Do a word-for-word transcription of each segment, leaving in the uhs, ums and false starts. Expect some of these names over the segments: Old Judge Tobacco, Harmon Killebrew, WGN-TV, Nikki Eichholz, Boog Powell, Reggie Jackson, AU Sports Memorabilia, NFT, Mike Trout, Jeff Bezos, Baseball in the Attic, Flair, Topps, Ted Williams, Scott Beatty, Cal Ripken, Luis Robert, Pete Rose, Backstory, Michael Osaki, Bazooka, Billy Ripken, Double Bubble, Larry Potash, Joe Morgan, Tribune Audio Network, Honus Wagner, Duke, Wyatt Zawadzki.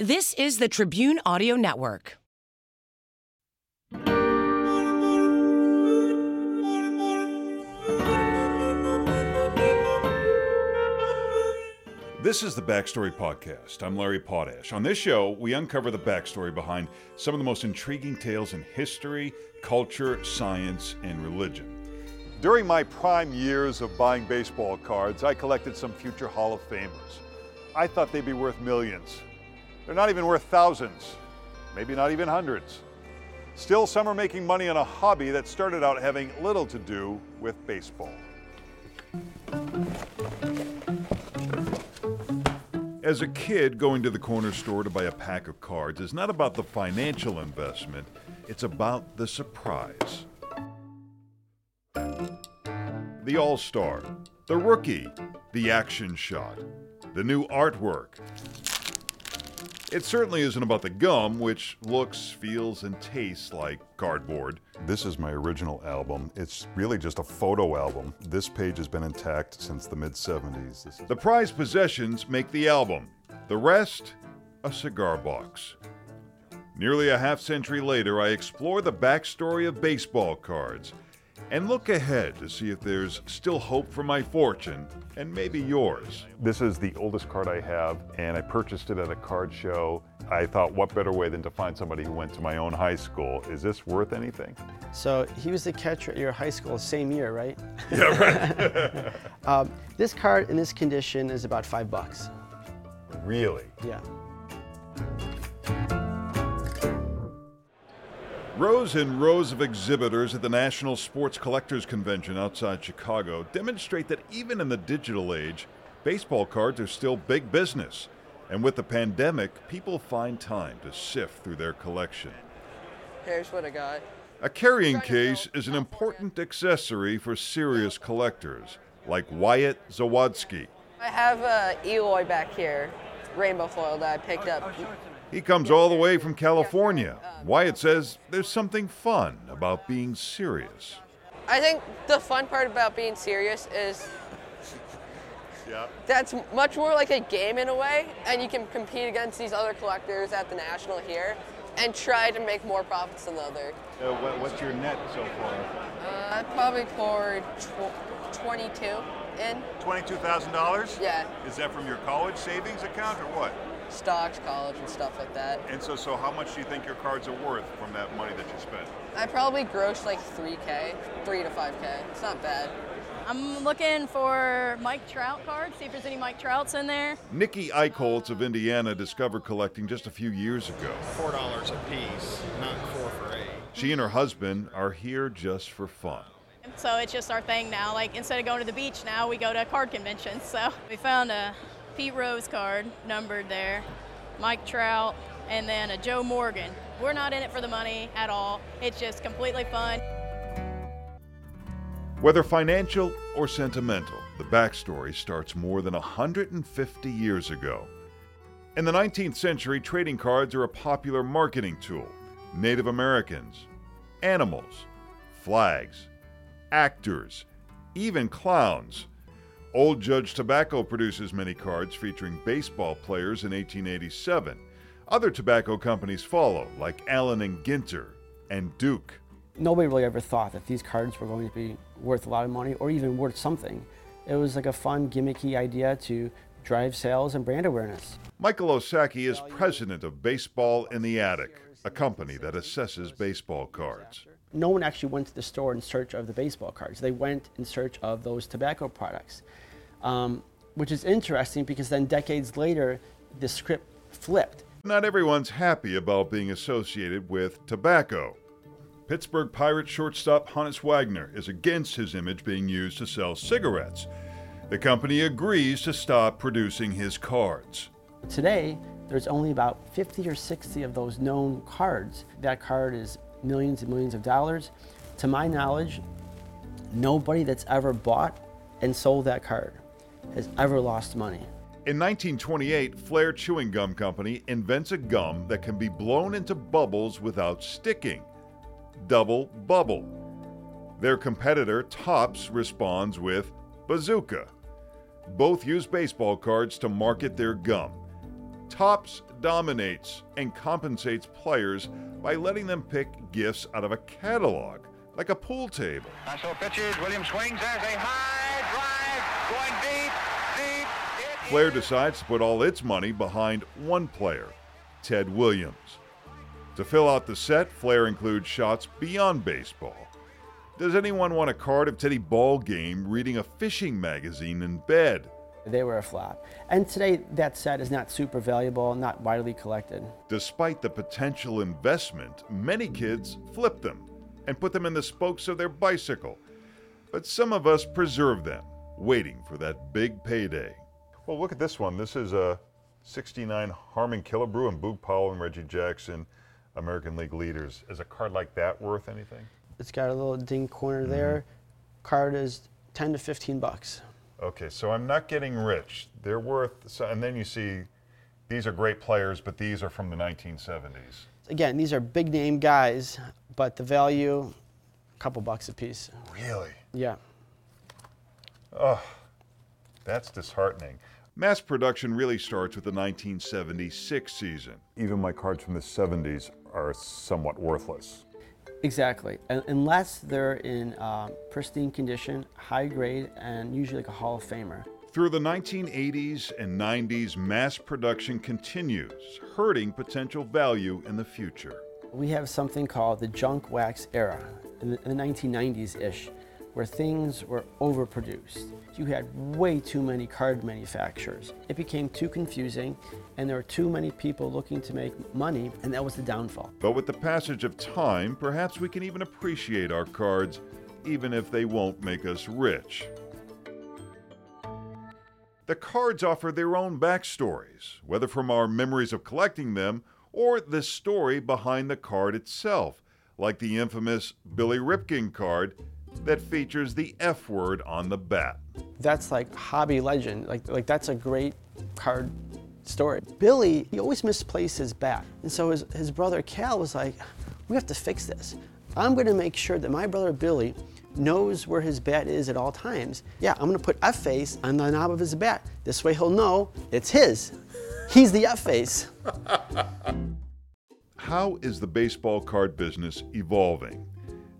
This is the Tribune Audio Network. This is the Backstory Podcast. I'm Larry Potash. On this show, we uncover the backstory behind some of the most intriguing tales in history, culture, science, and religion. During my prime years of buying baseball cards, I collected some future Hall of Famers. I thought they'd be worth millions. They're not even worth thousands, maybe not even hundreds. Still, some are making money on a hobby that started out having little to do with baseball. As a kid, going to the corner store to buy a pack of cards is not about the financial investment, it's about the surprise. The All-Star, the Rookie, the Action Shot, the new artwork. It certainly isn't about the gum, which looks, feels, and tastes like cardboard. This is my original album. It's really just a photo album. This page has been intact since the mid-seventies. This is- the prized possessions make the album. The rest, a cigar box. Nearly a half century later, I explore the backstory of baseball cards and look ahead to see if there's still hope for my fortune, and maybe yours. This is the oldest card I have, and I purchased it at a card show. I thought, what better way than to find somebody who went to my own high school? Is this worth anything? So he was the catcher at your high school same year, right? Yeah, right. um, this card in this condition is about five bucks. Really? Yeah. Rows and rows of exhibitors at the National Sports Collectors Convention outside Chicago demonstrate that even in the digital age, baseball cards are still big business. And with the pandemic, people find time to sift through their collection. Here's what I got. A carrying case is an important accessory for serious collectors, like Wyatt Zawadzki. I have a Eloy back here, rainbow foil that I picked up. He comes all the way from California. Wyatt says there's something fun about being serious. I think the fun part about being serious is yeah. That's much more like a game in a way, and you can compete against these other collectors at the National here and try to make more profits than the other. Uh, what, what's your net so far? Uh, I probably poured tw- twenty-two in. twenty-two thousand dollars? Yeah. Is that from your college savings account or what? Stocks, college, and stuff like that. And so so how much do you think your cards are worth from that money that you spent? I probably grossed like three K, three to five K. It's not bad. I'm looking for Mike Trout cards, see if there's any Mike Trouts in there. Nikki Eichholz of Indiana discovered collecting just a few years ago. four dollars a piece, not four for eight. She and her husband are here just for fun. So it's just our thing now. Like, instead of going to the beach now, we go to a card convention. So we found a Pete Rose card numbered there, Mike Trout, and then a Joe Morgan. We're not in it for the money at all. It's just completely fun. Whether financial or sentimental, the backstory starts more than one hundred fifty years ago. In the nineteenth century, trading cards are a popular marketing tool. Native Americans, animals, flags, actors, even clowns. Old Judge Tobacco produces many cards featuring baseball players in eighteen eighty-seven. Other tobacco companies follow, like Allen and Ginter and Duke. Nobody really ever thought that these cards were going to be worth a lot of money or even worth something. It was like a fun, gimmicky idea to drive sales and brand awareness. Michael Osaki is president of Baseball in the Attic, a company that assesses baseball cards. No one actually went to the store in search of the baseball cards. They went in search of those tobacco products, um, which is interesting because then decades later, the script flipped. Not everyone's happy about being associated with tobacco. Pittsburgh Pirate shortstop Honus Wagner is against his image being used to sell cigarettes. The company agrees to stop producing his cards. Today, there's only about fifty or sixty of those known cards. That card is millions and millions of dollars. To my knowledge, nobody that's ever bought and sold that card has ever lost money. In nineteen twenty-eight, Flair Chewing Gum Company invents a gum that can be blown into bubbles without sticking. Double Bubble. Their competitor, Topps, responds with Bazooka. Both use baseball cards to market their gum. Topps dominates and compensates players by letting them pick gifts out of a catalog, like a pool table. So pitches, Williams swings, there's a high drive, going deep, deep. Flair decides to put all its money behind one player, Ted Williams. To fill out the set, Flair includes shots beyond baseball. Does anyone want a card of Teddy Ballgame reading a fishing magazine in bed? They were a flop. And today, that set is not super valuable and not widely collected. Despite the potential investment, many kids flip them and put them in the spokes of their bicycle. But some of us preserve them, waiting for that big payday. Well, look at this one. This is a sixty-nine Harmon Killebrew and Boog Powell and Reggie Jackson, American League leaders. Is a card like that worth anything? It's got a little ding corner mm-hmm. there. Card is ten to fifteen bucks. Okay, so I'm not getting rich. They're worth, so, and then you see, these are great players, but these are from the nineteen seventies. Again, these are big name guys, but the value, a couple bucks a piece. Really? Yeah. Oh, that's disheartening. Mass production really starts with the nineteen seventy-six season. Even my cards from the seventies are somewhat worthless. Exactly, unless they're in uh, pristine condition, high grade, and usually like a Hall of Famer. Through the nineteen eighties and nineties, mass production continues, hurting potential value in the future. We have something called the junk wax era, in the, in the nineteen nineties-ish, where things were overproduced. You had way too many card manufacturers. It became too confusing, and there were too many people looking to make money, and that was the downfall. But with the passage of time, perhaps we can even appreciate our cards, even if they won't make us rich. The cards offer their own backstories, whether from our memories of collecting them or the story behind the card itself, like the infamous Billy Ripken card that features the F word on the bat. That's like hobby legend. Like, like that's a great card story. Billy, he always misplaced his bat. And so his, his brother Cal was like, we have to fix this. I'm gonna make sure that my brother Billy knows where his bat is at all times. Yeah, I'm gonna put F face on the knob of his bat. This way he'll know it's his. He's the F face. How is the baseball card business evolving?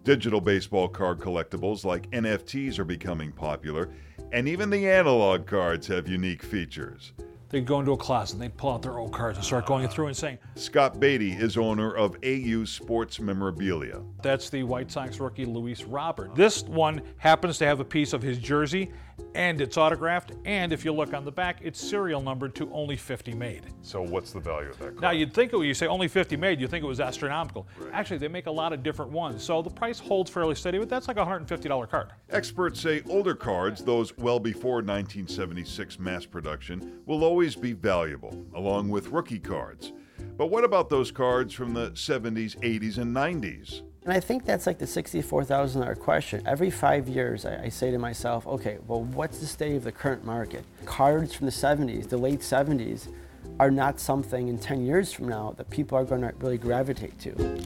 Digital baseball card collectibles like N F Ts are becoming popular, and even the analog cards have unique features. They go into a closet and they pull out their old cards and start going through and saying. Scott Beatty is owner of A U Sports Memorabilia. That's the White Sox rookie Luis Robert. This one happens to have a piece of his jersey, and it's autographed, and if you look on the back, it's serial numbered to only fifty made. So what's the value of that card? Now you'd think, when you say only fifty made, you'd think it was astronomical. Right. Actually, they make a lot of different ones, so the price holds fairly steady, but that's like a one hundred fifty dollars card. Experts say older cards, those well before nineteen seventy-six mass production, will always be valuable, along with rookie cards. But what about those cards from the seventies, eighties, and nineties? And I think that's like the sixty-four thousand dollars question. Every five years, I, I say to myself, okay, well, what's the state of the current market? Cards from the seventies, the late seventies, are not something in ten years from now that people are going to really gravitate to.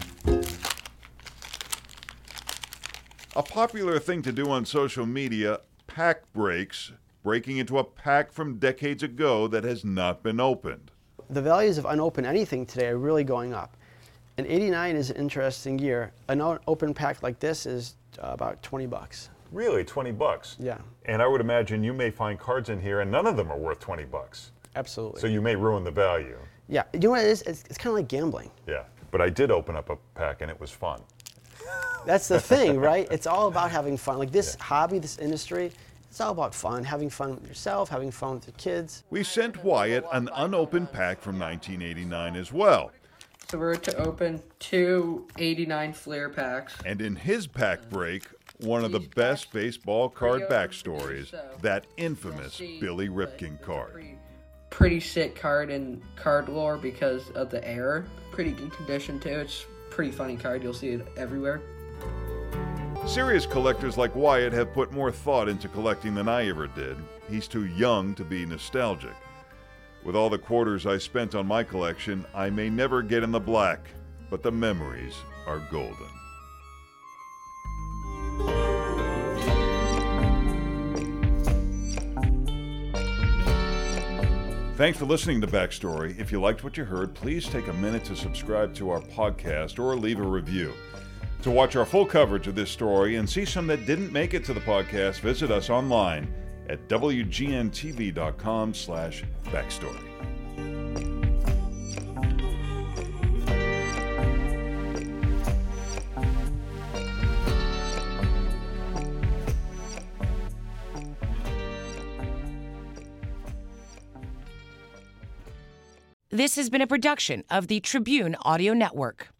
A popular thing to do on social media, pack breaks, breaking into a pack from decades ago that has not been opened. The values of unopened anything today are really going up. An eighty-nine is an interesting year. An open pack like this is about twenty bucks. Really, twenty bucks? Yeah. And I would imagine you may find cards in here and none of them are worth twenty bucks. Absolutely. So you may ruin the value. Yeah, you know what it is? It's, it's kind of like gambling. Yeah, but I did open up a pack and it was fun. That's the thing, right? It's all about having fun. Like this yeah. hobby, this industry, it's all about fun, having fun with yourself, having fun with the kids. We sent Wyatt an unopened pack from nineteen eighty-nine as well. So we're to open two eighty-nine Flair packs. And in his pack break, one of the best baseball card backstories, that infamous Billy Ripken card. Pretty sick card in card lore because of the error. Pretty good condition too. It's a pretty funny card. You'll see it everywhere. Serious collectors like Wyatt have put more thought into collecting than I ever did. He's too young to be nostalgic. With all the quarters I spent on my collection, I may never get in the black, but the memories are golden. Thanks for listening to Backstory. If you liked what you heard, please take a minute to subscribe to our podcast or leave a review. To watch our full coverage of this story and see some that didn't make it to the podcast, visit us online at wgntv.com slash backstory. This has been a production of the Tribune Audio Network.